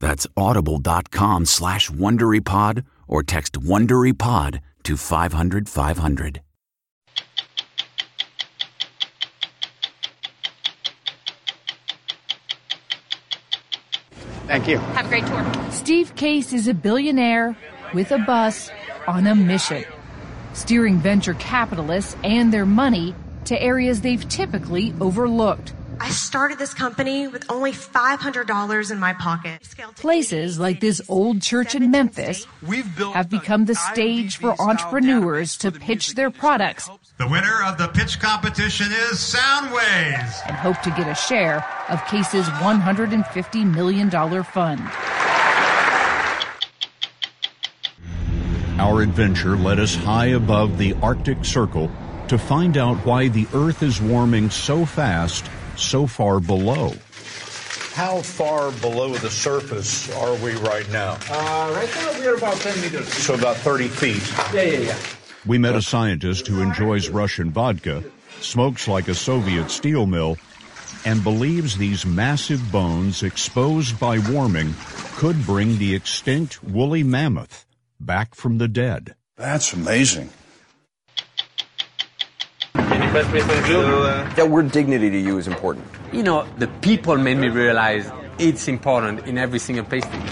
That's audible.com/WonderyPod or text WonderyPod to 500-500. Thank you. Have a great tour. Steve Case is a billionaire with a bus on a mission, steering venture capitalists and their money to areas they've typically overlooked. I started this company with only $500 in my pocket. Places like this old church in Memphis have become the stage for entrepreneurs to pitch their products. The winner of the pitch competition is Soundways. And hope to get a share of Case's $150 million fund. Our adventure led us high above the Arctic Circle to find out why the Earth is warming so fast so far below. How far below the surface are we right now? Right now we're about 10 meters. So about 30 feet. Yeah. We met a scientist who enjoys Russian vodka, smokes like a Soviet steel mill, and believes these massive bones exposed by warming could bring the extinct woolly mammoth back from the dead. That's amazing. That word dignity to you is important. You know, the people made me realize it's important in every single pasting.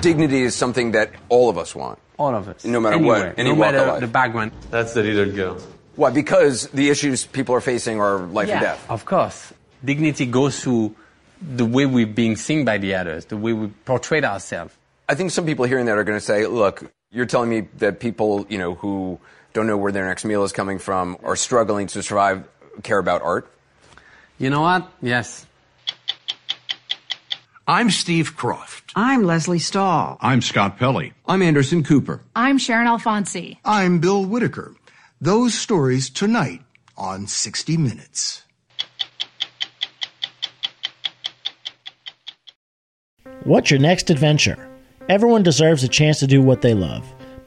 Dignity is something that all of us want. All of us. No matter what. No matter the background. That's the little girl. Why? Because the issues people are facing are life and death. Of course. Dignity goes to the way we're being seen by the others, the way we portray ourselves. I think some people hearing that are going to say, look, you're telling me that people, you know, who don't know where their next meal is coming from, are struggling to survive, care about art? You know what? Yes. I'm Steve Croft. I'm Leslie Stahl. I'm Scott Pelley. I'm Anderson Cooper. I'm Sharon Alfonsi. I'm Bill Whitaker. Those stories tonight on 60 Minutes. What's your next adventure? Everyone deserves a chance to do what they love.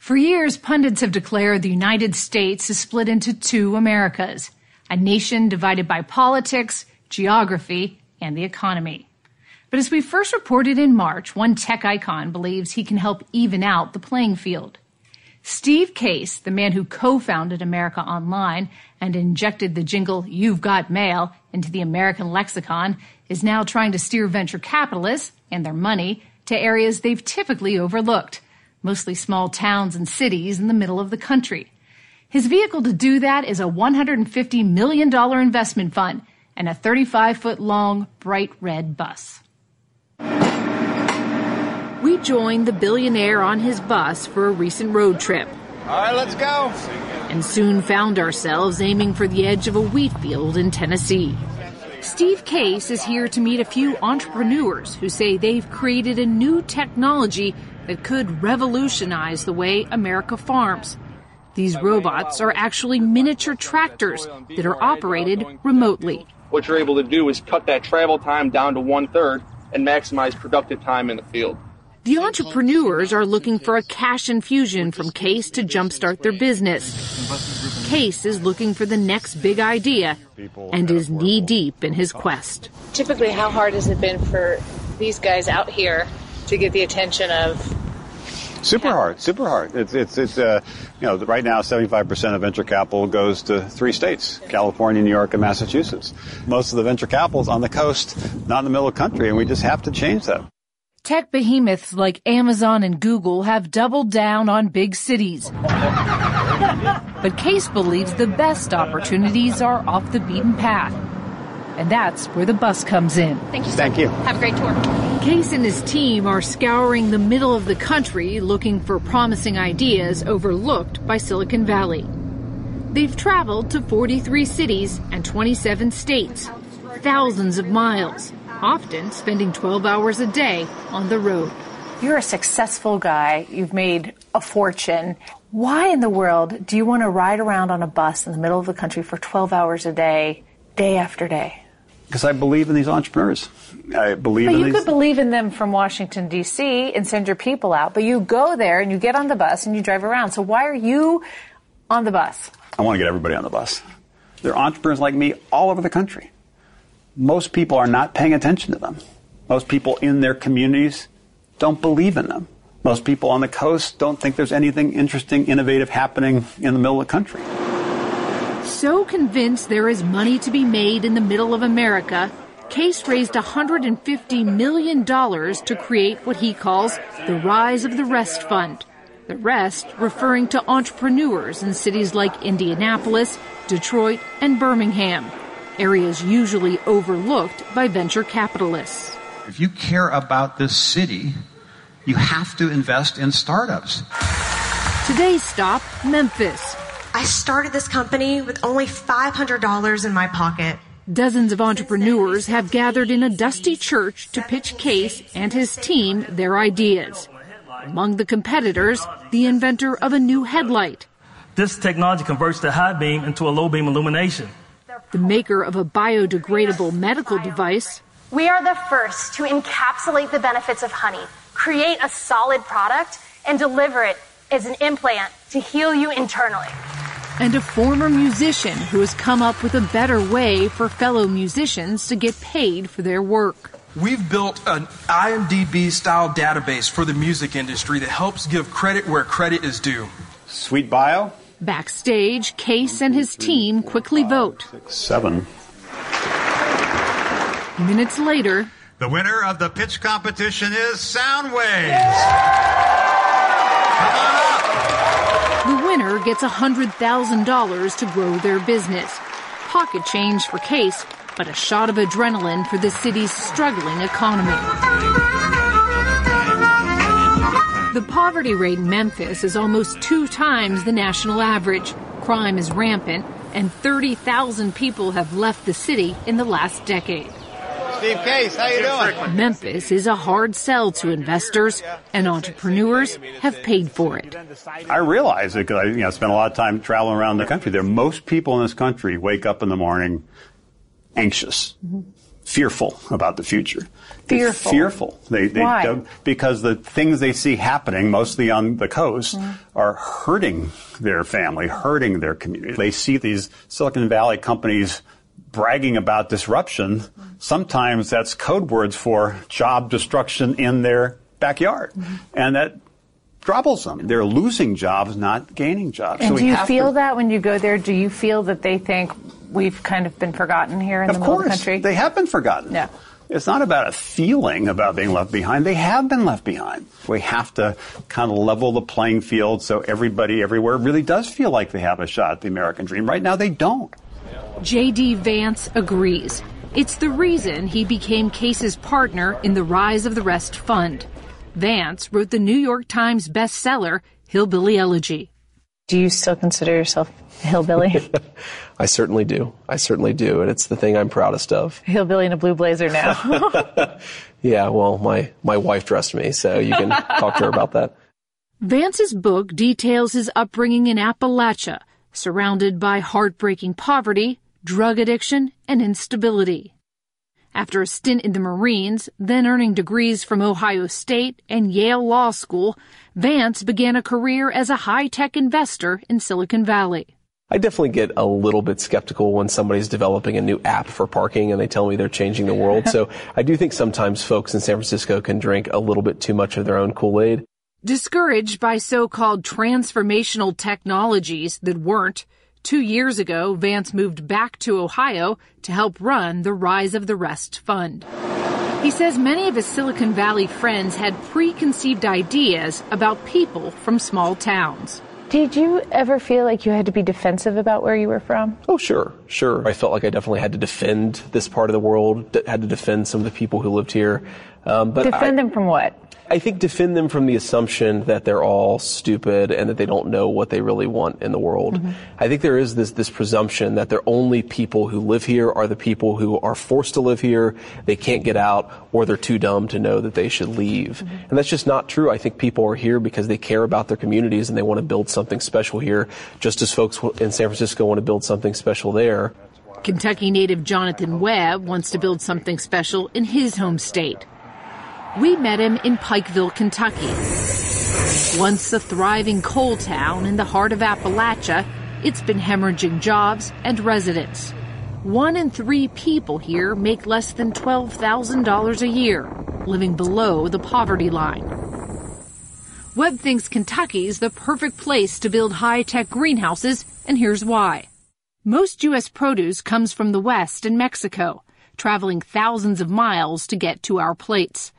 For years, pundits have declared the United States is split into two Americas, a nation divided by politics, geography, and the economy. But as we first reported in March, one tech icon believes he can help even out the playing field. Steve Case, the man who co-founded America Online and injected the jingle, "You've Got Mail," into the American lexicon, is now trying to steer venture capitalists and their money to areas they've typically overlooked, mostly small towns and cities in the middle of the country. His vehicle to do that is a $150 million investment fund and a 35-foot-long bright red bus. We joined the billionaire on his bus for a recent road trip. All right, let's go. And soon found ourselves aiming for the edge of a wheat field in Tennessee. Steve Case is here to meet a few entrepreneurs who say they've created a new technology that could revolutionize the way America farms. These robots are actually miniature tractors that are operated remotely. What you're able to do is cut that travel time down to 1/3 and maximize productive time in the field. The entrepreneurs are looking for a cash infusion from Case to jumpstart their business. Case is looking for the next big idea and is knee-deep in his quest. Typically, how hard has it been for these guys out here to get the attention of? Super hard. It's right now 75% of venture capital goes to 3 states, California, New York, and Massachusetts. Most of the venture capital is on the coast, not in the middle of the country, and we just have to change that. Tech behemoths like Amazon and Google have doubled down on big cities. But Case believes the best opportunities are off the beaten path. And that's where the bus comes in. Thank you, sir. Thank you. Have a great tour. Case and his team are scouring the middle of the country looking for promising ideas overlooked by Silicon Valley. They've traveled to 43 cities and 27 states, thousands of miles, often spending 12 hours a day on the road. You're a successful guy. You've made a fortune. Why in the world do you want to ride around on a bus in the middle of the country for 12 hours a day, day after day? Because I believe in these entrepreneurs. I believe in these. But you could believe in them from Washington, D.C. and send your people out. But you go there and you get on the bus and you drive around. So why are you on the bus? I want to get everybody on the bus. There are entrepreneurs like me all over the country. Most people are not paying attention to them. Most people in their communities don't believe in them. Most people on the coast don't think there's anything interesting, innovative happening in the middle of the country. So convinced there is money to be made in the middle of America, Case raised $150 million to create what he calls the Rise of the Rest Fund. The rest referring to entrepreneurs in cities like Indianapolis, Detroit, and Birmingham, areas usually overlooked by venture capitalists. If you care about this city, you have to invest in startups. Today's stop, Memphis. I started this company with only $500 in my pocket. Dozens of entrepreneurs have gathered in a dusty church to pitch Case and his team their ideas. Among the competitors, the inventor of a new headlight. This technology converts the high beam into a low beam illumination. The maker of a biodegradable medical device. We are the first to encapsulate the benefits of honey, create a solid product, and deliver it as an implant to heal you internally. And a former musician who has come up with a better way for fellow musicians to get paid for their work. We've built an IMDb-style database for the music industry that helps give credit where credit is due. Sweet bio. Backstage, Case and his team quickly vote. 6, 7. Minutes later, the winner of the pitch competition is Soundways. Yeah! Come on up. The winner gets $100,000 to grow their business. Pocket change for Case, but a shot of adrenaline for the city's struggling economy. The poverty rate in Memphis is almost 2 times the national average. Crime is rampant, and 30,000 people have left the city in the last decade. Steve Case, how you doing? Memphis is a hard sell to investors, and entrepreneurs have paid for it. I realize it because I spend a lot of time traveling around the country. Most people in this country wake up in the morning anxious. Mm-hmm. fearful about the future. Fearful. They Why? Don't, because the things they see happening, mostly on the coast, are hurting their family, hurting their community. They see these Silicon Valley companies bragging about disruption. Sometimes that's code words for job destruction in their backyard. And that troubles them. They're losing jobs, not gaining jobs. And so do you feel that when you go there? Do you feel that they think we've kind of been forgotten here in the middle of the country? Of course, they have been forgotten. Yeah. It's not about a feeling about being left behind. They have been left behind. We have to kind of level the playing field so everybody everywhere really does feel like they have a shot at the American dream. Right now, they don't. J.D. Vance agrees. It's the reason he became Case's partner in the Rise of the Rest Fund. Vance wrote the New York Times bestseller, Hillbilly Elegy. Do you still consider yourself a hillbilly? I certainly do. I certainly do. And it's the thing I'm proudest of. Hillbilly in a blue blazer now. Yeah, well, my wife dressed me, so you can talk to her about that. Vance's book details his upbringing in Appalachia, surrounded by heartbreaking poverty, drug addiction, and instability. After a stint in the Marines, then earning degrees from Ohio State and Yale Law School, Vance began a career as a high-tech investor in Silicon Valley. I definitely get a little bit skeptical when somebody's developing a new app for parking and they tell me they're changing the world. So I do think sometimes folks in San Francisco can drink a little bit too much of their own Kool-Aid. Discouraged by so-called transformational technologies that weren't, 2 years ago, Vance moved back to Ohio to help run the Rise of the Rest Fund. He says many of his Silicon Valley friends had preconceived ideas about people from small towns. Did you ever feel like you had to be defensive about where you were from? Oh, sure. I felt like I definitely had to defend this part of the world, had to defend some of the people who lived here. Defend them from what? I think defend them from the assumption that they're all stupid and that they don't know what they really want in the world. I think there is this presumption that the only people who live here are the people who are forced to live here, they can't get out, or they're too dumb to know that they should leave. And that's just not true. I think people are here because they care about their communities and they want to build something special here, just as folks in San Francisco want to build something special there. Kentucky native Jonathan Webb wants to build something special in his home state. We met him in Pikeville, Kentucky. Once a thriving coal town in the heart of Appalachia, it's been hemorrhaging jobs and residents. 1 in 3 people here make less than $12,000 a year, living below the poverty line. Webb thinks Kentucky's the perfect place to build high-tech greenhouses, and here's why. Most U.S. produce comes from the West and Mexico, traveling thousands of miles to get to our plates.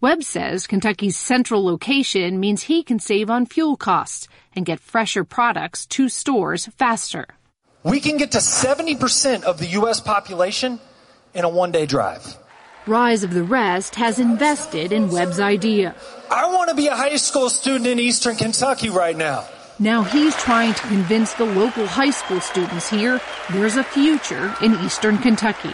Webb says Kentucky's central location means he can save on fuel costs and get fresher products to stores faster. We can get to 70% of the U.S. population in a one-day drive. Rise of the Rest has invested in Webb's idea. I want to be a high school student in Eastern Kentucky right now. Now he's trying to convince the local high school students here there's a future in Eastern Kentucky.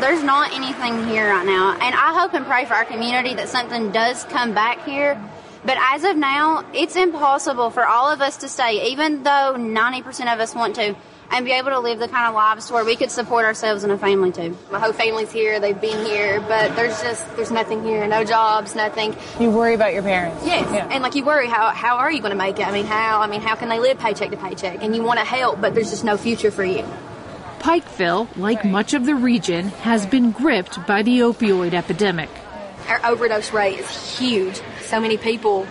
There's not anything here right now, and I hope and pray for our community that something does come back here. But as of now, it's impossible for all of us to stay, even though 90% of us want to, and be able to live the kind of lives where we could support ourselves and a family too. My whole family's here, they've been here, but there's nothing here, no jobs, nothing. You worry about your parents. Yes, yeah. And you worry, how are you going to make it? How can they live paycheck to paycheck? And you want to help, but there's just no future for you. Pikeville, like much of the region, has been gripped by the opioid epidemic. Our overdose rate is huge. So many people,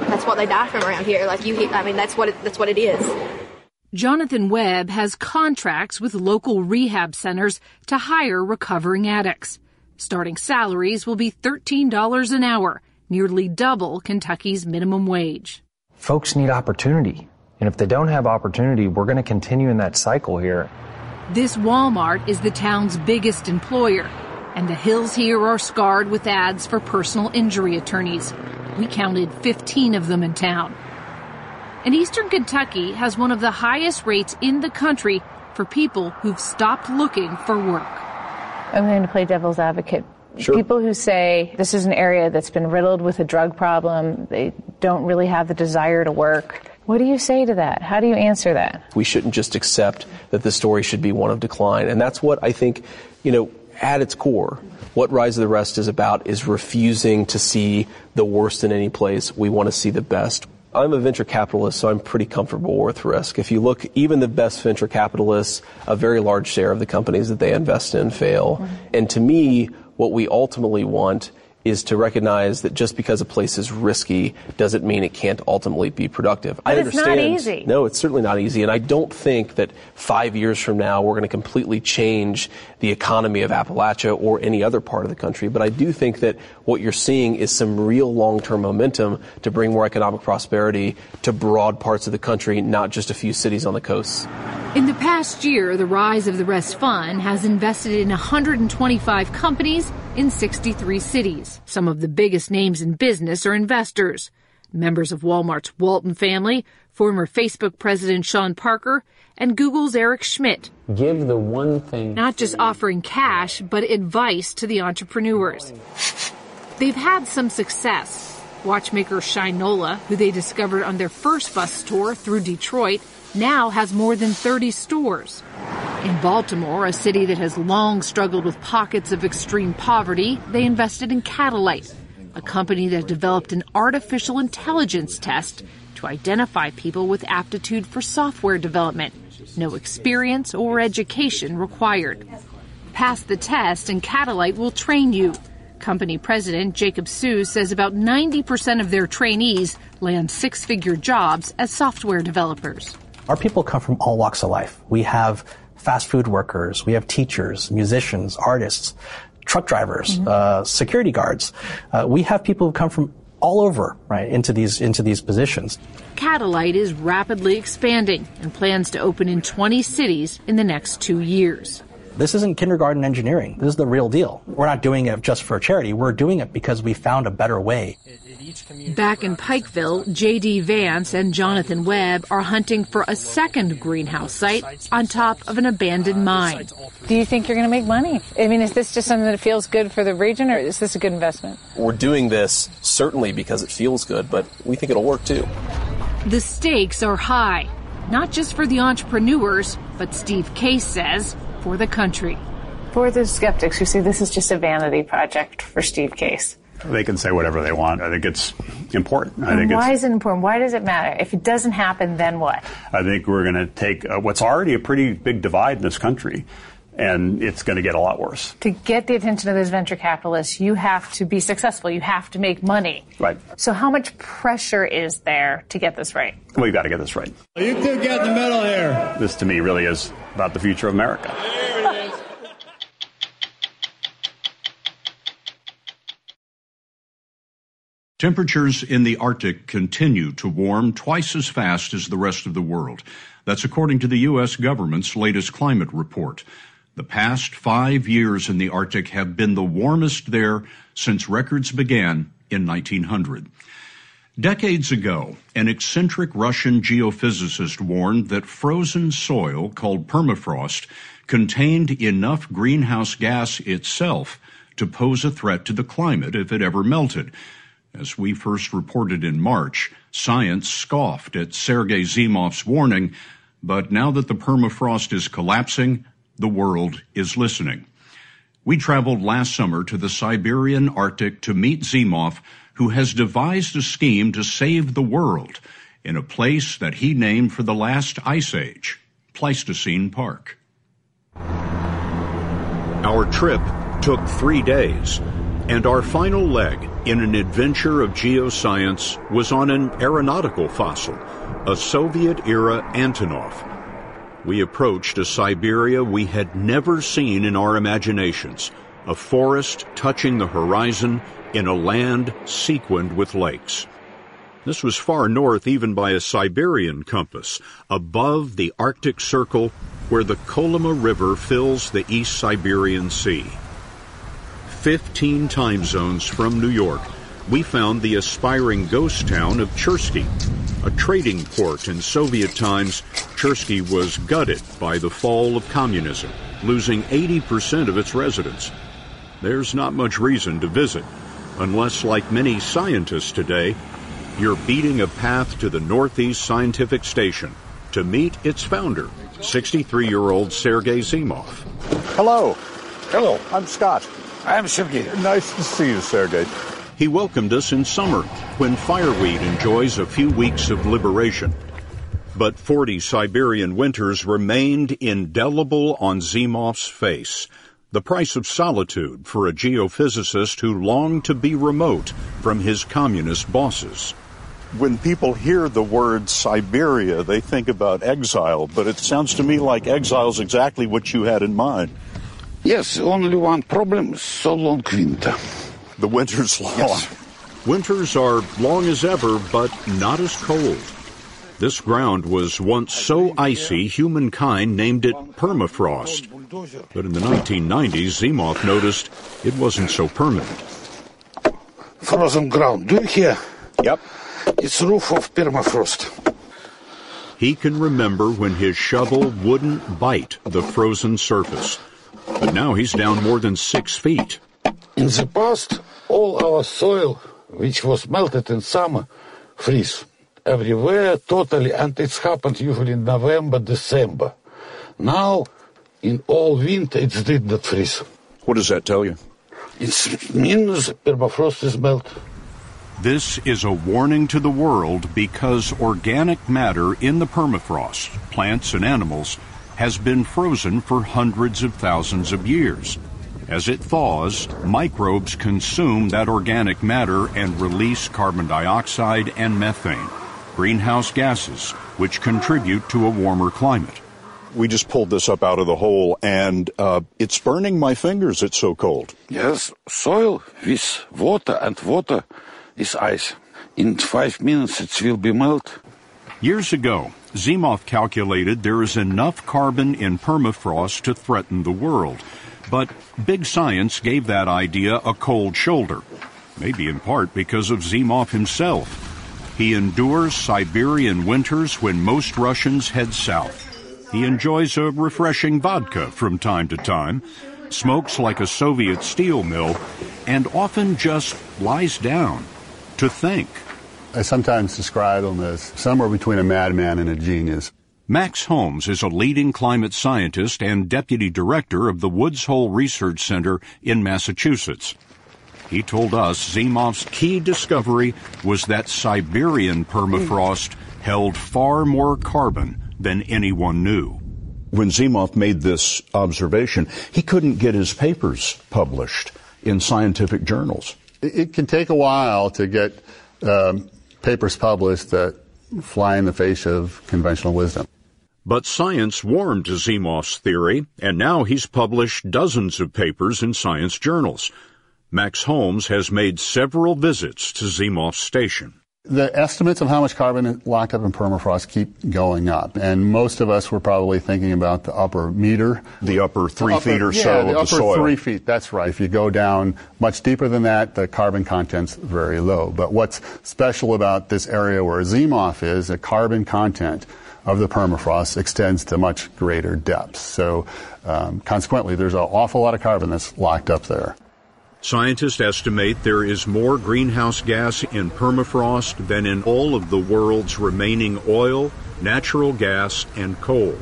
that's what they die from around here. That's what it is. Jonathan Webb has contracts with local rehab centers to hire recovering addicts. Starting salaries will be $13 an hour, nearly double Kentucky's minimum wage. Folks need opportunity, and if they don't have opportunity, we're going to continue in that cycle here. This Walmart is the town's biggest employer, and the hills here are scarred with ads for personal injury attorneys. We counted 15 of them in town. And Eastern Kentucky has one of the highest rates in the country for people who've stopped looking for work. I'm going to play devil's advocate. Sure. People who say this is an area that's been riddled with a drug problem, they don't really have the desire to work. What do you say to that? How do you answer that? We shouldn't just accept that the story should be one of decline. And that's what I think, at its core, what Rise of the Rest is about is refusing to see the worst in any place. We want to see the best. I'm a venture capitalist, so I'm pretty comfortable with risk. If you look, even the best venture capitalists, a very large share of the companies that they invest in fail. Mm-hmm. And to me, what we ultimately want is to recognize that just because a place is risky doesn't mean it can't ultimately be productive. But I understand. It's not easy. No, it's certainly not easy. And I don't think that 5 years from now we're going to completely change the economy of Appalachia or any other part of the country. But I do think that what you're seeing is some real long-term momentum to bring more economic prosperity to broad parts of the country, not just a few cities on the coast. In the past year, the Rise of the Rest Fund has invested in 125 companies in 63 cities. Some of the biggest names in business are investors, members of Walmart's Walton family, former Facebook president Sean Parker, and Google's Eric Schmidt. Give the one thing. Not just offering cash, but advice to the entrepreneurs. They've had some success. Watchmaker Shinola, who they discovered on their first bus tour through Detroit, now has more than 30 stores. In Baltimore, a city that has long struggled with pockets of extreme poverty, they invested in Catalyte, a company that developed an artificial intelligence test to identify people with aptitude for software development. No experience or education required. Pass the test and Catalyte will train you. Company president Jacob Su says about 90% of their trainees land six-figure jobs as software developers. Our people come from all walks of life. We have fast food workers, we have teachers, musicians, artists, truck drivers, security guards. We have people who come from all over, right, into these positions. Catalyte is rapidly expanding and plans to open in 20 cities in the next 2 years. This isn't kindergarten engineering. This is the real deal. We're not doing it just for charity. We're doing it because we found a better way. Back in Pikeville, J.D. Vance and Jonathan Webb are hunting for a second greenhouse site on top of an abandoned mine. Do you think you're going to make money? I mean, is this just something that feels good for the region, or is this a good investment? We're doing this certainly because it feels good, but we think it'll work too. The stakes are high, not just for the entrepreneurs, but Steve Case says, for the country. For the skeptics who say this is just a vanity project for Steve Case. They can say whatever they want. I think it's important. Why is it important? Why does it matter? If it doesn't happen, then what? I think we're going to take what's already a pretty big divide in this country, and it's going to get a lot worse. To get the attention of those venture capitalists, you have to be successful. You have to make money. Right. So how much pressure is there to get this right? We've got to get this right. You two get in the middle here. This, to me, really is about the future of America. Temperatures in the Arctic continue to warm twice as fast as the rest of the world. That's according to the U.S. government's latest climate report. The past 5 years in the Arctic have been the warmest there since records began in 1900. Decades ago, an eccentric Russian geophysicist warned that frozen soil, called permafrost, contained enough greenhouse gas itself to pose a threat to the climate if it ever melted. As we first reported in March, science scoffed at Sergey Zimov's warning, but now that the permafrost is collapsing, the world is listening. We traveled last summer to the Siberian Arctic to meet Zimov, who has devised a scheme to save the world in a place that he named for the last ice age, Pleistocene Park. Our trip took 3 days, and our final leg in an adventure of geoscience was on an aeronautical fossil, a Soviet-era Antonov. We approached a Siberia we had never seen in our imaginations, a forest touching the horizon in a land sequined with lakes. This was far north even by a Siberian compass, above the Arctic Circle where the Kolyma River fills the East Siberian Sea. 15 time zones from New York, we found the aspiring ghost town of Chersky, a trading port in Soviet times. Chersky was gutted by the fall of communism, losing 80% of its residents. There's not much reason to visit, unless, like many scientists today, you're beating a path to the Northeast Scientific Station to meet its founder, 63-year-old Sergey Zimov. Hello. Hello. I'm Scott. I'm Sergey. Nice to see you, Sergey. He welcomed us in summer, when fireweed enjoys a few weeks of liberation. But 40 Siberian winters remained indelible on Zimov's face, the price of solitude for a geophysicist who longed to be remote from his communist bosses. When people hear the word Siberia, they think about exile, but it sounds to me like exile is exactly what you had in mind. Yes, only one problem, so long winter. The winter's long. Yes. Winters are long as ever, but not as cold. This ground was once so icy, humankind named it permafrost. But in the 1990s, Zimov noticed it wasn't so permanent. Frozen ground, do you hear? Yep. It's roof of permafrost. He can remember when his shovel wouldn't bite the frozen surface. But now he's down more than 6 feet. In the past, all our soil, which was melted in summer, freeze everywhere totally, and it's happened usually in November, December. Now, in all winter, it did not freeze. What does that tell you? It means permafrost is melted. This is a warning to the world because organic matter in the permafrost, plants and animals, has been frozen for hundreds of thousands of years. As it thaws, microbes consume that organic matter and release carbon dioxide and methane, greenhouse gases, which contribute to a warmer climate. We just pulled this up out of the hole, and it's burning my fingers, it's so cold. Yes, soil with water, and water is ice. In 5 minutes it will be melted. Years ago, Zimov calculated there is enough carbon in permafrost to threaten the world. But big science gave that idea a cold shoulder, maybe in part because of Zimov himself. He endures Siberian winters when most Russians head south. He enjoys a refreshing vodka from time to time, smokes like a Soviet steel mill, and often just lies down to think. I sometimes describe him as somewhere between a madman and a genius. Max Holmes is a leading climate scientist and deputy director of the Woods Hole Research Center in Massachusetts. He told us Zimov's key discovery was that Siberian permafrost held far more carbon than anyone knew. When Zimov made this observation, he couldn't get his papers published in scientific journals. It can take a while to get papers published that fly in the face of conventional wisdom. But science warmed to Zimov's theory, and now he's published dozens of papers in science journals. Max Holmes has made several visits to Zimov's station. The estimates of how much carbon locked up in permafrost keep going up, and most of us were probably thinking about the upper meter. The upper 3 feet or so of the soil. The upper 3 feet, that's right. If you go down much deeper than that, the carbon content's very low. But what's special about this area where Zimov is, the carbon content of the permafrost extends to much greater depths. So consequently, there's an awful lot of carbon that's locked up there. Scientists estimate there is more greenhouse gas in permafrost than in all of the world's remaining oil, natural gas, and coal.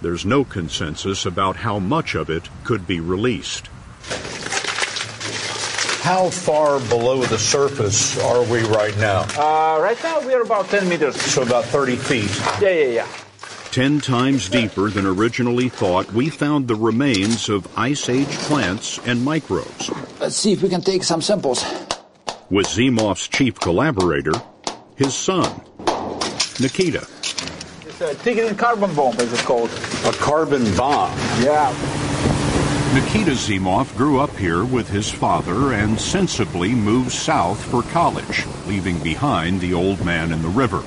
There's no consensus about how much of it could be released. How far below the surface are we right now? Right now we are about 10 meters. So about 30 feet. Yeah. 10 times deeper than originally thought, we found the remains of Ice Age plants and microbes. Let's see if we can take some samples. With Zimov's chief collaborator, his son, Nikita. It's a ticking carbon bomb, as it's called. A carbon bomb? Yeah. Nikita Zimov grew up here with his father and sensibly moved south for college, leaving behind the old man in the river.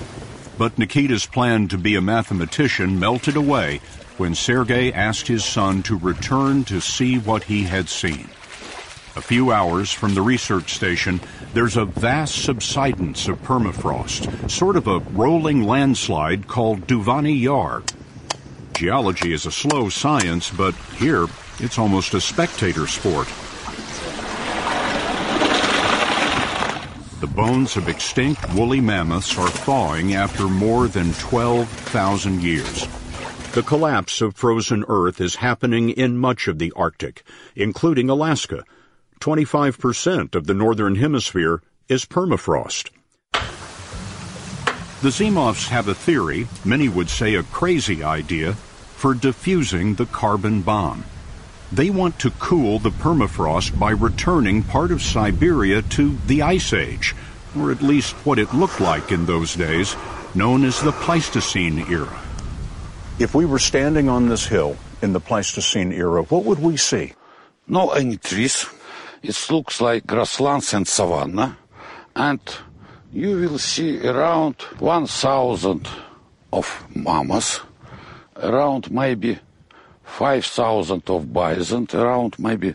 But Nikita's plan to be a mathematician melted away when Sergey asked his son to return to see what he had seen. A few hours from the research station, there's a vast subsidence of permafrost, sort of a rolling landslide called Duvani Yar. Geology is a slow science, but here it's almost a spectator sport. The bones of extinct woolly mammoths are thawing after more than 12,000 years. The collapse of frozen Earth is happening in much of the Arctic, including Alaska. 25% of the northern hemisphere is permafrost. The Zimovs have a theory, many would say a crazy idea, for diffusing the carbon bomb. They want to cool the permafrost by returning part of Siberia to the Ice Age, or at least what it looked like in those days, known as the Pleistocene era. If we were standing on this hill in the Pleistocene era, what would we see? No any trees. It looks like grasslands and savanna. And you will see around 1,000 of mammoths, around maybe 5,000 of bison, around maybe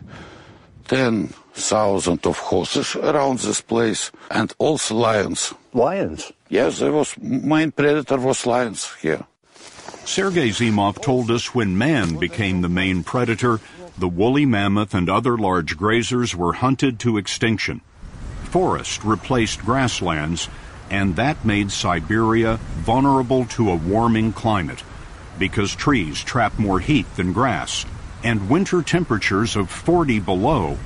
10,000 of horses around this place, and also lions. Lions? Yes, there was main predator was lions here. Sergey Zimov told us when man became the main predator, the woolly mammoth and other large grazers were hunted to extinction. Forest replaced grasslands, and that made Siberia vulnerable to a warming climate, because trees trap more heat than grass, and winter temperatures of 40 below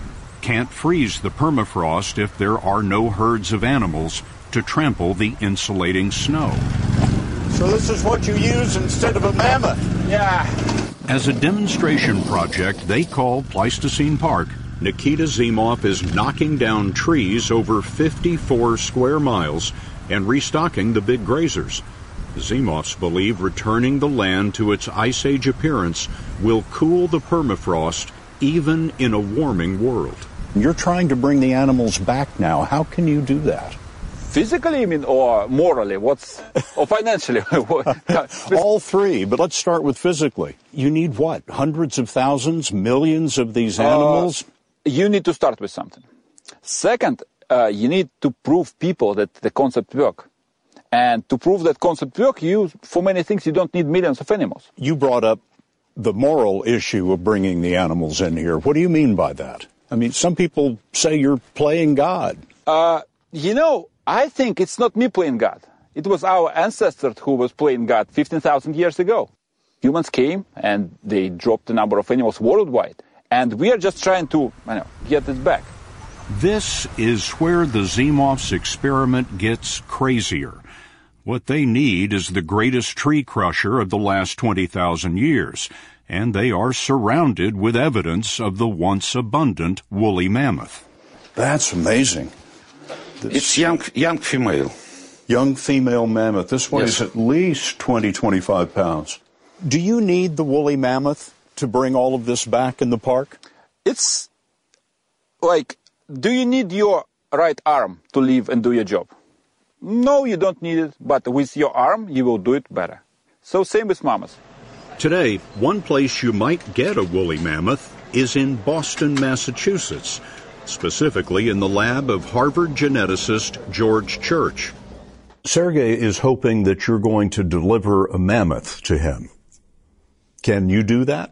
can't freeze the permafrost if there are no herds of animals to trample the insulating snow. So this is what you use instead of a mammoth? Yeah. As a demonstration project they call Pleistocene Park, Nikita Zimov is knocking down trees over 54 square miles and restocking the big grazers. Zimovs believe returning the land to its Ice Age appearance will cool the permafrost even in a warming world. You're trying to bring the animals back now. How can you do that? Physically, you mean, or morally, what's, or financially? All three, but let's start with physically. You need what? Hundreds of thousands, millions of these animals? You need to start with something. Second, you need to prove people that the concept works. And to prove that concept work, for many things, you don't need millions of animals. You brought up the moral issue of bringing the animals in here. What do you mean by that? I mean, some people say you're playing God. You know, I think it's not me playing God. It was our ancestors who was playing God 15,000 years ago. Humans came, and they dropped the number of animals worldwide. And we are just trying to, get it back. This is where the Zimovs' experiment gets crazier. What they need is the greatest tree crusher of the last 20,000 years, and they are surrounded with evidence of the once abundant woolly mammoth. That's amazing. It's young female. Young female mammoth. This one is at least 20, 25 pounds. Do you need the woolly mammoth to bring all of this back in the park? It's like, do you need your right arm to live and do your job? No, you don't need it, but with your arm, you will do it better. So same with mammoths. Today, one place you might get a woolly mammoth is in Boston, Massachusetts, specifically in the lab of Harvard geneticist George Church. Sergey is hoping that you're going to deliver a mammoth to him. Can you do that?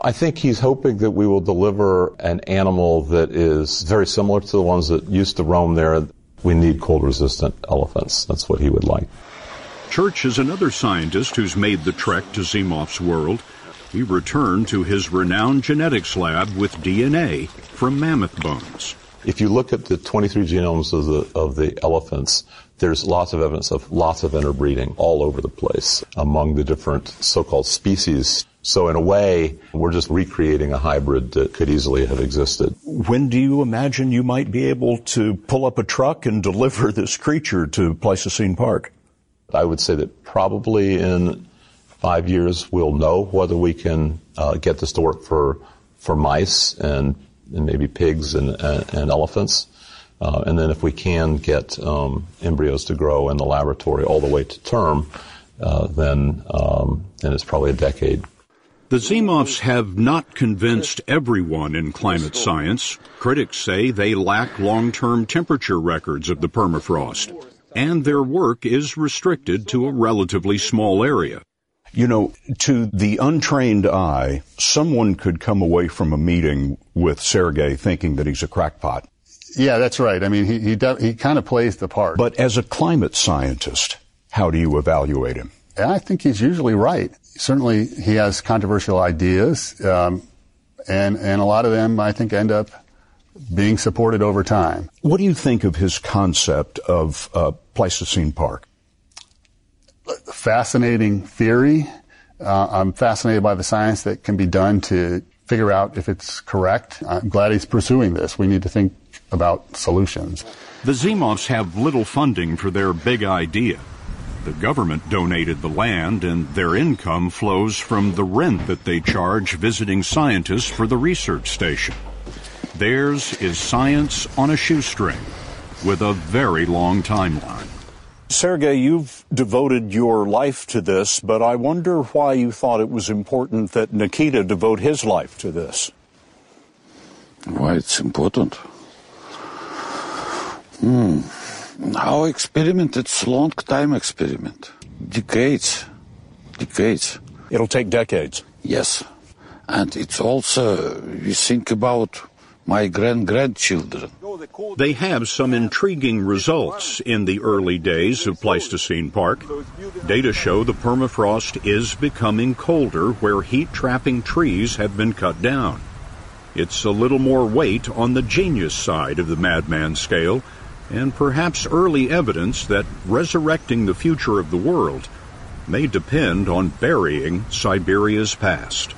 I think he's hoping that we will deliver an animal that is very similar to the ones that used to roam there. We need cold-resistant elephants. That's what he would like. Church is another scientist who's made the trek to Zimov's world. He returned to his renowned genetics lab with DNA from mammoth bones. If you look at the 23 genomes of the elephants, there's lots of evidence of lots of interbreeding all over the place among the different so-called species. So in a way, we're just recreating a hybrid that could easily have existed. When do you imagine you might be able to pull up a truck and deliver this creature to Pleistocene Park? I would say that probably in 5 years we'll know whether we can get this to work for mice and maybe pigs and elephants. And then if we can get embryos to grow in the laboratory all the way to term, then it's probably a decade. The Zimovs have not convinced everyone in climate science. Critics say they lack long-term temperature records of the permafrost, and their work is restricted to a relatively small area. You know, to the untrained eye, someone could come away from a meeting with Sergey thinking that he's a crackpot. Yeah, that's right. I mean, he kind of plays the part. But as a climate scientist, how do you evaluate him? And I think he's usually right. Certainly, he has controversial ideas, and a lot of them, I think, end up being supported over time. What do you think of his concept of Pleistocene Park? Fascinating theory. I'm fascinated by the science that can be done to figure out if it's correct. I'm glad he's pursuing this. We need to think about solutions. The Zimovs have little funding for their big idea. The government donated the land, and their income flows from the rent that they charge visiting scientists for the research station. Theirs is science on a shoestring, with a very long timeline. Sergey, you've devoted your life to this, but I wonder why you thought it was important that Nikita devote his life to this. Why it's important? Our experiment, it's long-time experiment. Decades. It'll take decades. Yes. And it's also, you think about my grandchildren. They have some intriguing results in the early days of Pleistocene Park. Data show the permafrost is becoming colder where heat-trapping trees have been cut down. It's a little more weight on the genius side of the madman scale, and perhaps early evidence that resurrecting the future of the world may depend on burying Siberia's past.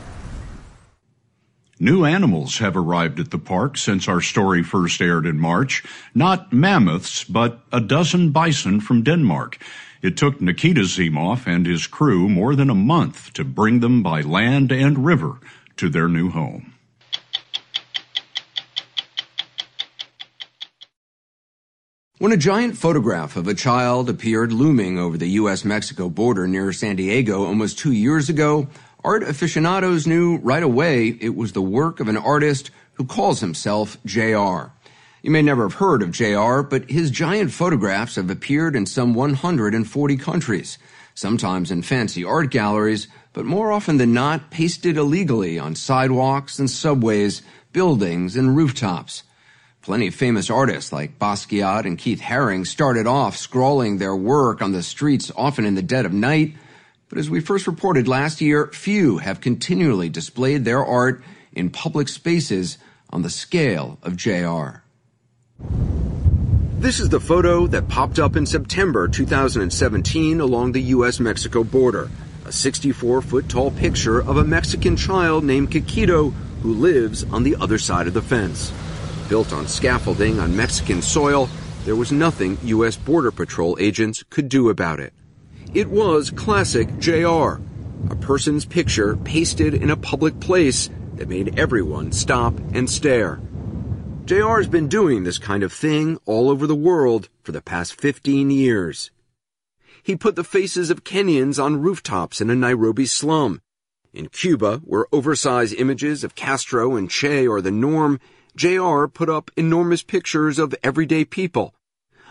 New animals have arrived at the park since our story first aired in March. Not mammoths, but a dozen bison from Denmark. It took Nikita Zimov and his crew more than a month to bring them by land and river to their new home. When a giant photograph of a child appeared looming over the U.S.-Mexico border near San Diego almost 2 years ago, art aficionados knew right away it was the work of an artist who calls himself J.R. You may never have heard of J.R., but his giant photographs have appeared in some 140 countries, sometimes in fancy art galleries, but more often than not pasted illegally on sidewalks and subways, buildings and rooftops. Plenty of famous artists like Basquiat and Keith Haring started off scrawling their work on the streets, often in the dead of night. But as we first reported last year, few have continually displayed their art in public spaces on the scale of J.R. This is the photo that popped up in September 2017 along the U.S.-Mexico border, a 64-foot-tall picture of a Mexican child named Kikito who lives on the other side of the fence. Built on scaffolding on Mexican soil, there was nothing U.S. Border Patrol agents could do about it. It was classic J.R., a person's picture pasted in a public place that made everyone stop and stare. J.R.'s been doing this kind of thing all over the world for the past 15 years. He put the faces of Kenyans on rooftops in a Nairobi slum. In Cuba, where oversized images of Castro and Che are the norm, J.R. put up enormous pictures of everyday people.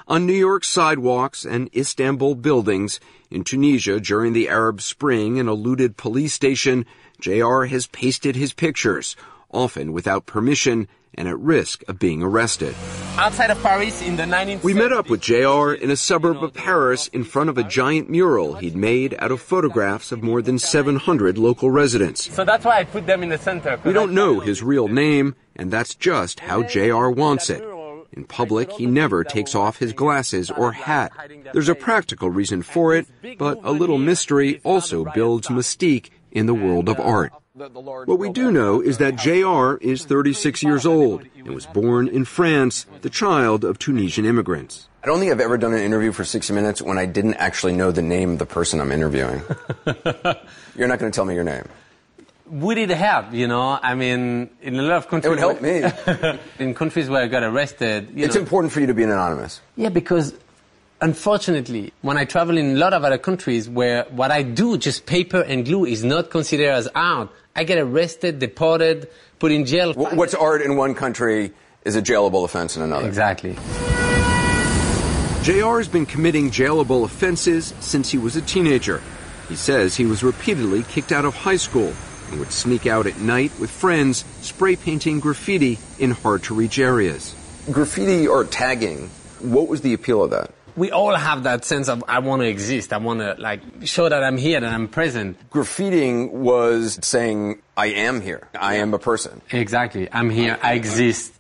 On New York sidewalks and Istanbul buildings, in Tunisia during the Arab Spring and a looted police station, J.R. has pasted his pictures, often without permission and at risk of being arrested. Outside of Paris in the 1970s... We met up with J.R. in a suburb of Paris in front of a giant mural he'd made out of photographs of more than 700 local residents. So that's why I put them in the center. We don't know his real name, and that's just how J.R. wants it. In public, he never takes off his glasses or hat. There's a practical reason for it, but a little mystery also builds mystique in the world of art. What we do know is that J.R. is 36 years old and was born in France, the child of Tunisian immigrants. I don't think I've ever done an interview for 60 Minutes when I didn't actually know the name of the person I'm interviewing. You're not going to tell me your name. Would it help, you know? I mean, in a lot of countries... It would help me. In countries where I got arrested... It's important for you to be anonymous. Yeah, because, unfortunately, when I travel in a lot of other countries where what I do, just paper and glue, is not considered as art, I get arrested, deported, put in jail. What's art in one country is a jailable offense in another. Exactly. J.R. has been committing jailable offenses since he was a teenager. He says he was repeatedly kicked out of high school and would sneak out at night with friends, spray painting graffiti in hard-to-reach areas. Graffiti or tagging, what was the appeal of that? we all have that sense of, I want to exist. I want to, like, show that I'm here, that I'm present. Graffitiing was saying, I am here. I am a person. Exactly. I'm here. I exist.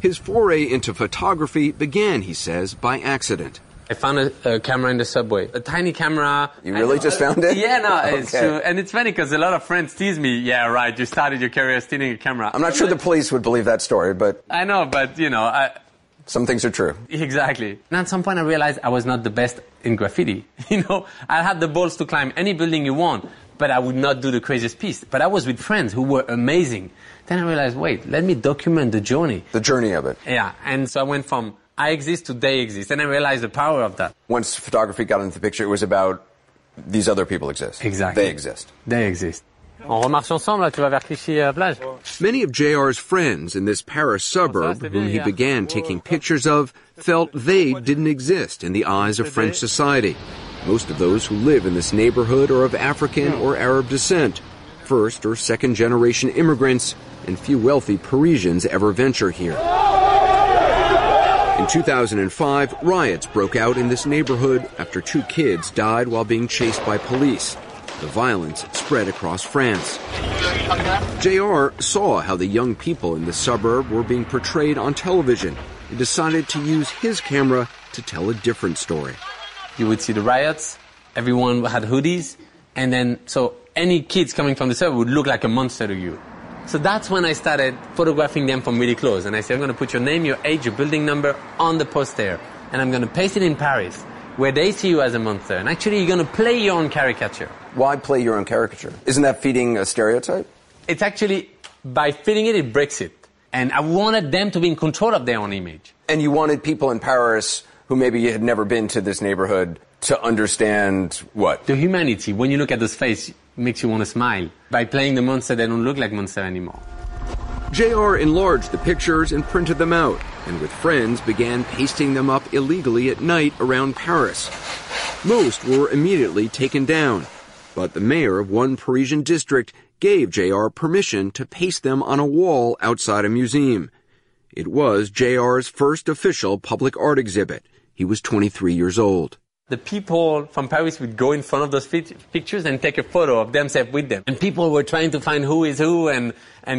His foray into photography began, he says, by accident. I found a camera in the subway, a tiny camera. You really just found it? Yeah, no, okay. It's true. And it's funny because a lot of friends tease me. Yeah, right, you started your career stealing a camera. I'm not sure the police would believe that story, but... I know, but, you know, some things are true. Exactly. And at some point I realized I was not the best in graffiti. You know, I had the balls to climb any building you want, but I would not do the craziest piece. But I was with friends who were amazing. Then I realized, wait, let me document the journey. The journey of it. Yeah, and so I went from... I exist to they exist, and I realized the power of that. Once photography got into the picture, it was about these other people exist. Exactly. They exist. They exist. On remarche ensemble, là, tu vas vers Clichy plage. Many of J.R.'s friends in this Paris suburb, whom he began taking pictures of, felt they didn't exist in the eyes of French society. Most of those who live in this neighborhood are of African or Arab descent, first or second generation immigrants, and few wealthy Parisians ever venture here. In 2005, riots broke out in this neighborhood after two kids died while being chased by police. The violence spread across France. J.R. saw how the young people in the suburb were being portrayed on television and decided to use his camera to tell a different story. You would see the riots, everyone had hoodies, and then so any kids coming from the suburb would look like a monster to you. So that's when I started photographing them from really close. And I said, I'm going to put your name, your age, your building number on the poster. And I'm going to paste it in Paris, where they see you as a monster. And actually, you're going to play your own caricature. Why play your own caricature? Isn't that feeding a stereotype? It's actually, by feeding it, it breaks it. And I wanted them to be in control of their own image. And you wanted people in Paris who maybe had never been to this neighborhood to understand what? The humanity. When you look at this face... makes you want to smile. By playing the monster, they don't look like monster anymore. J.R. enlarged the pictures and printed them out, and with friends began pasting them up illegally at night around Paris. Most were immediately taken down, but the mayor of one Parisian district gave J.R. permission to paste them on a wall outside a museum. It was J.R.'s first official public art exhibit. He was 23 years old. The people from Paris would go in front of those pictures and take a photo of themselves with them. And people were trying to find who is who and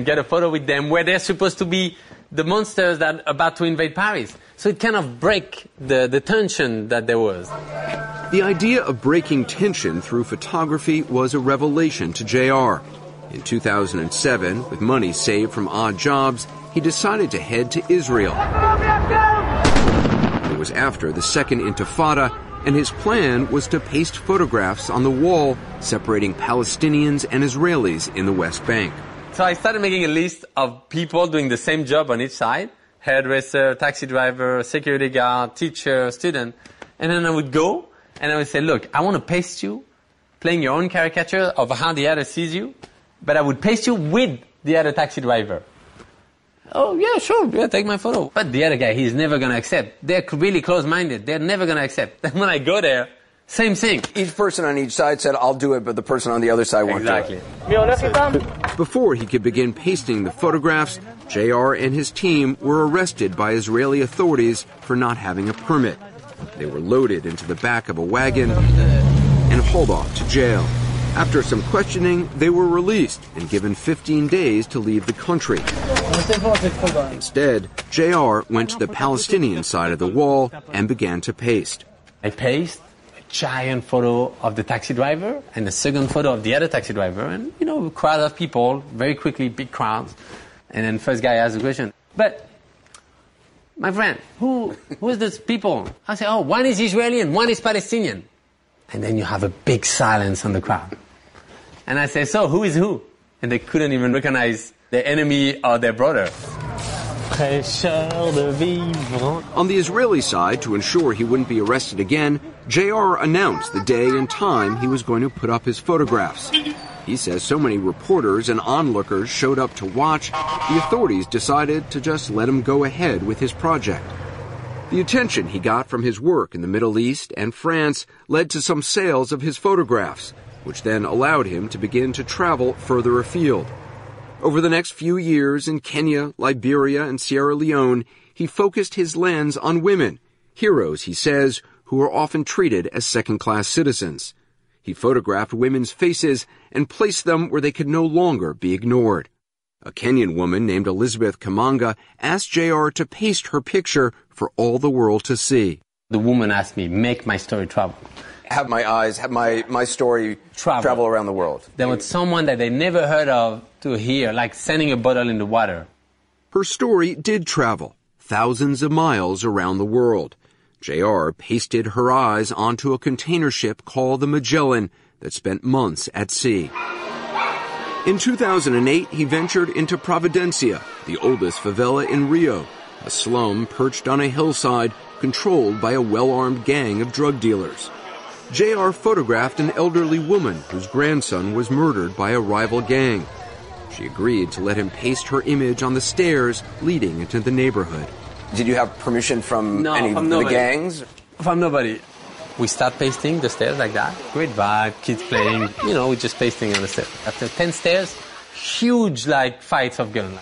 get a photo with them where they're supposed to be the monsters that are about to invade Paris. So it kind of broke the tension that there was. The idea of breaking tension through photography was a revelation to J.R. In 2007, with money saved from odd jobs, he decided to head to Israel. It was after the Second Intifada, and his plan was to paste photographs on the wall separating Palestinians and Israelis in the West Bank. So I started making a list of people doing the same job on each side, hairdresser, taxi driver, security guard, teacher, student. And then I would go and I would say, look, I want to paste you, playing your own caricature of how the other sees you, but I would paste you with the other taxi driver. Oh, yeah, sure, yeah, take my photo. But the other guy, he's never going to accept. They're really close-minded. They're never going to accept. And when I go there, same thing. Each person on each side said, I'll do it, but the person on the other side won't do it. Before he could begin pasting the photographs, J.R. and his team were arrested by Israeli authorities for not having a permit. They were loaded into the back of a wagon and hauled off to jail. After some questioning, they were released and given 15 days to leave the country. Instead, J.R. went to the Palestinian side of the wall and began to paste. I paste a giant photo of the taxi driver and a second photo of the other taxi driver. And, you know, a crowd of people, very quickly, big crowds. And then first guy asks a question. But, my friend, who is this people? I say, oh, one is Israeli and one is Palestinian. And then you have a big silence on the crowd. And I say, so, who is who? And they couldn't even recognize their enemy or their brother. On the Israeli side, to ensure he wouldn't be arrested again, J.R. announced the day and time he was going to put up his photographs. He says so many reporters and onlookers showed up to watch, the authorities decided to just let him go ahead with his project. The attention he got from his work in the Middle East and France led to some sales of his photographs, which then allowed him to begin to travel further afield. Over the next few years in Kenya, Liberia, and Sierra Leone, he focused his lens on women. heroes, he says, who are often treated as second-class citizens. He photographed women's faces and placed them where they could no longer be ignored. A Kenyan woman named Elizabeth Kamanga asked J.R. to paste her picture for all the world to see. The woman asked me, make my story travel. Have my eyes, have my story travel around the world. They want someone that they never heard of to hear, like sending a bottle in the water. Her story did travel, thousands of miles around the world. J.R. pasted her eyes onto a container ship called the Magellan that spent months at sea. In 2008, he ventured into Providencia, the oldest favela in Rio, a slum perched on a hillside controlled by a well-armed gang of drug dealers. J.R. photographed an elderly woman whose grandson was murdered by a rival gang. She agreed to let him paste her image on the stairs leading into the neighborhood. Did you have permission from any of the gangs? From nobody. We start pasting the stairs like that. Great vibe, kids playing. You know, we're just pasting on the stairs. After 10 stairs, huge, like, fights of guns.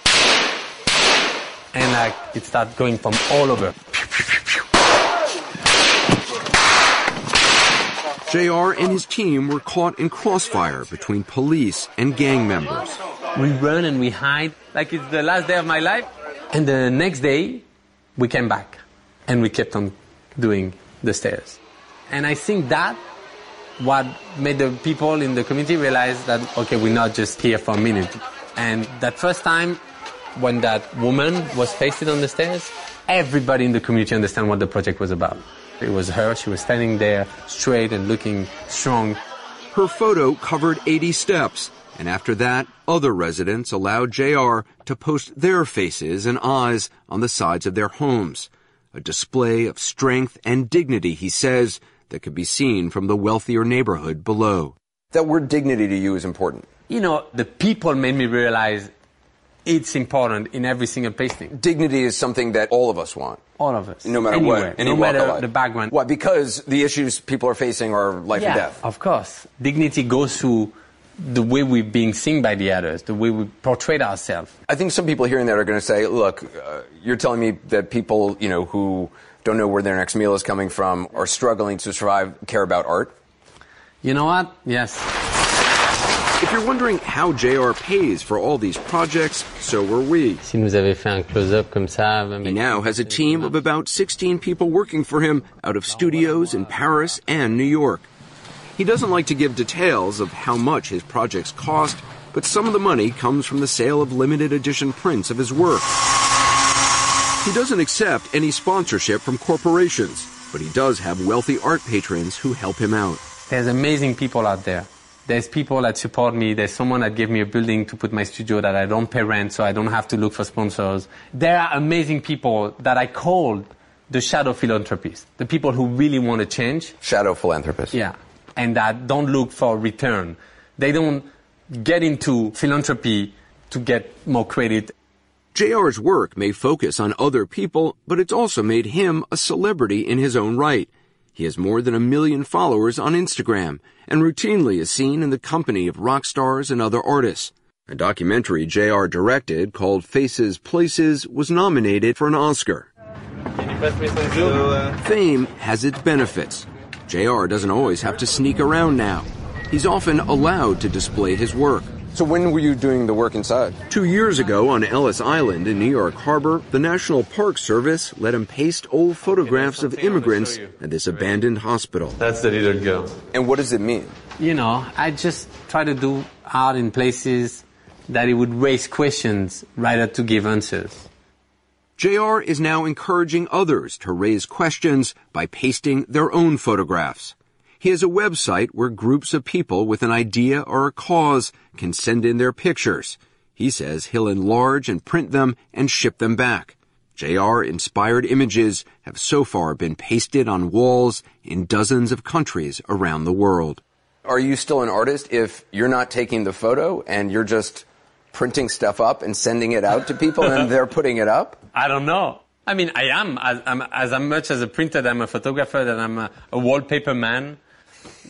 And, like, it starts going from all over. J.R. and his team were caught in crossfire between police and gang members. We run and we hide like it's the last day of my life. And the next day, we came back and we kept on doing the stairs. And I think that what made the people in the community realize that, okay, we're not just here for a minute. And that first time when that woman was pasted on the stairs, everybody in the community understand what the project was about. It was her. She was standing there, straight and looking strong. Her photo covered 80 steps, and after that, other residents allowed J.R. to post their faces and eyes on the sides of their homes, a display of strength and dignity, he says, that could be seen from the wealthier neighborhood below. That word dignity to you is important. You know, the people made me realize it's important in every single pasting. Dignity is something that all of us want. All of us. No matter what. No matter the background. Why? Because the issues people are facing are life and death. Of course. Dignity goes through the way we're being seen by the others, the way we portray ourselves. I think some people hearing that are going to say, look, you're telling me that people, you know, who don't know where their next meal is coming from are struggling to survive, care about art? You know what? Yes. If you're wondering how J.R. pays for all these projects, so were we. He now has a team of about 16 people working for him out of studios in Paris and New York. He doesn't like to give details of how much his projects cost, but some of the money comes from the sale of limited edition prints of his work. He doesn't accept any sponsorship from corporations, but he does have wealthy art patrons who help him out. There's amazing people out there. There's people that support me. There's someone that gave me a building to put my studio that I don't pay rent, so I don't have to look for sponsors. There are amazing people that I call the shadow philanthropists, the people who really want to change. Shadow philanthropists. Yeah, and that don't look for return. They don't get into philanthropy to get more credit. J.R.'s work may focus on other people, but it's also made him a celebrity in his own right. He has more than 1 million followers on Instagram and routinely is seen in the company of rock stars and other artists. A documentary J.R. directed called Faces, Places was nominated for an Oscar. Fame has its benefits. J.R. doesn't always have to sneak around now. He's often allowed to display his work. So when were you doing the work inside? 2 years ago on Ellis Island in New York Harbor, the National Park Service let him paste old photographs of immigrants at this abandoned hospital. That's the little girl. And what does it mean? You know, I just try to do art in places that it would raise questions rather to give answers. J.R. is now encouraging others to raise questions by pasting their own photographs. He has a website where groups of people with an idea or a cause can send in their pictures. He says he'll enlarge and print them and ship them back. J.R.-inspired images have so far been pasted on walls in dozens of countries around the world. Are you still an artist if you're not taking the photo and you're just printing stuff up and sending it out to people and they're putting it up? I don't know. I mean, I am. I'm much as a printer that I'm a photographer, that I'm a wallpaper man.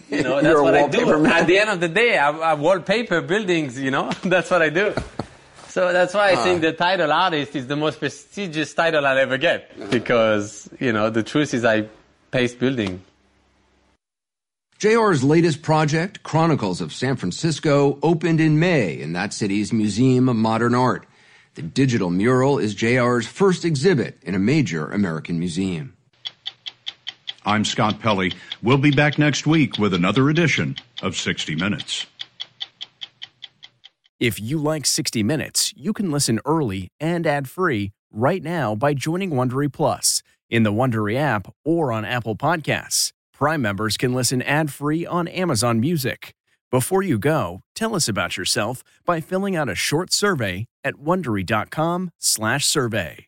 You know, that's what I do. Man. At the end of the day, I wallpaper buildings, you know. That's what I do. So that's why I think the title artist is the most prestigious title I'll ever get, because, you know, the truth is I pace building. J.R.'s latest project, Chronicles of San Francisco, opened in May in that city's Museum of Modern Art. The digital mural is J.R.'s first exhibit in a major American museum. I'm Scott Pelley. We'll be back next week with another edition of 60 Minutes. If you like 60 Minutes, you can listen early and ad-free right now by joining Wondery Plus in the Wondery app or on Apple Podcasts. Prime members can listen ad-free on Amazon Music. Before you go, tell us about yourself by filling out a short survey at Wondery.com/survey.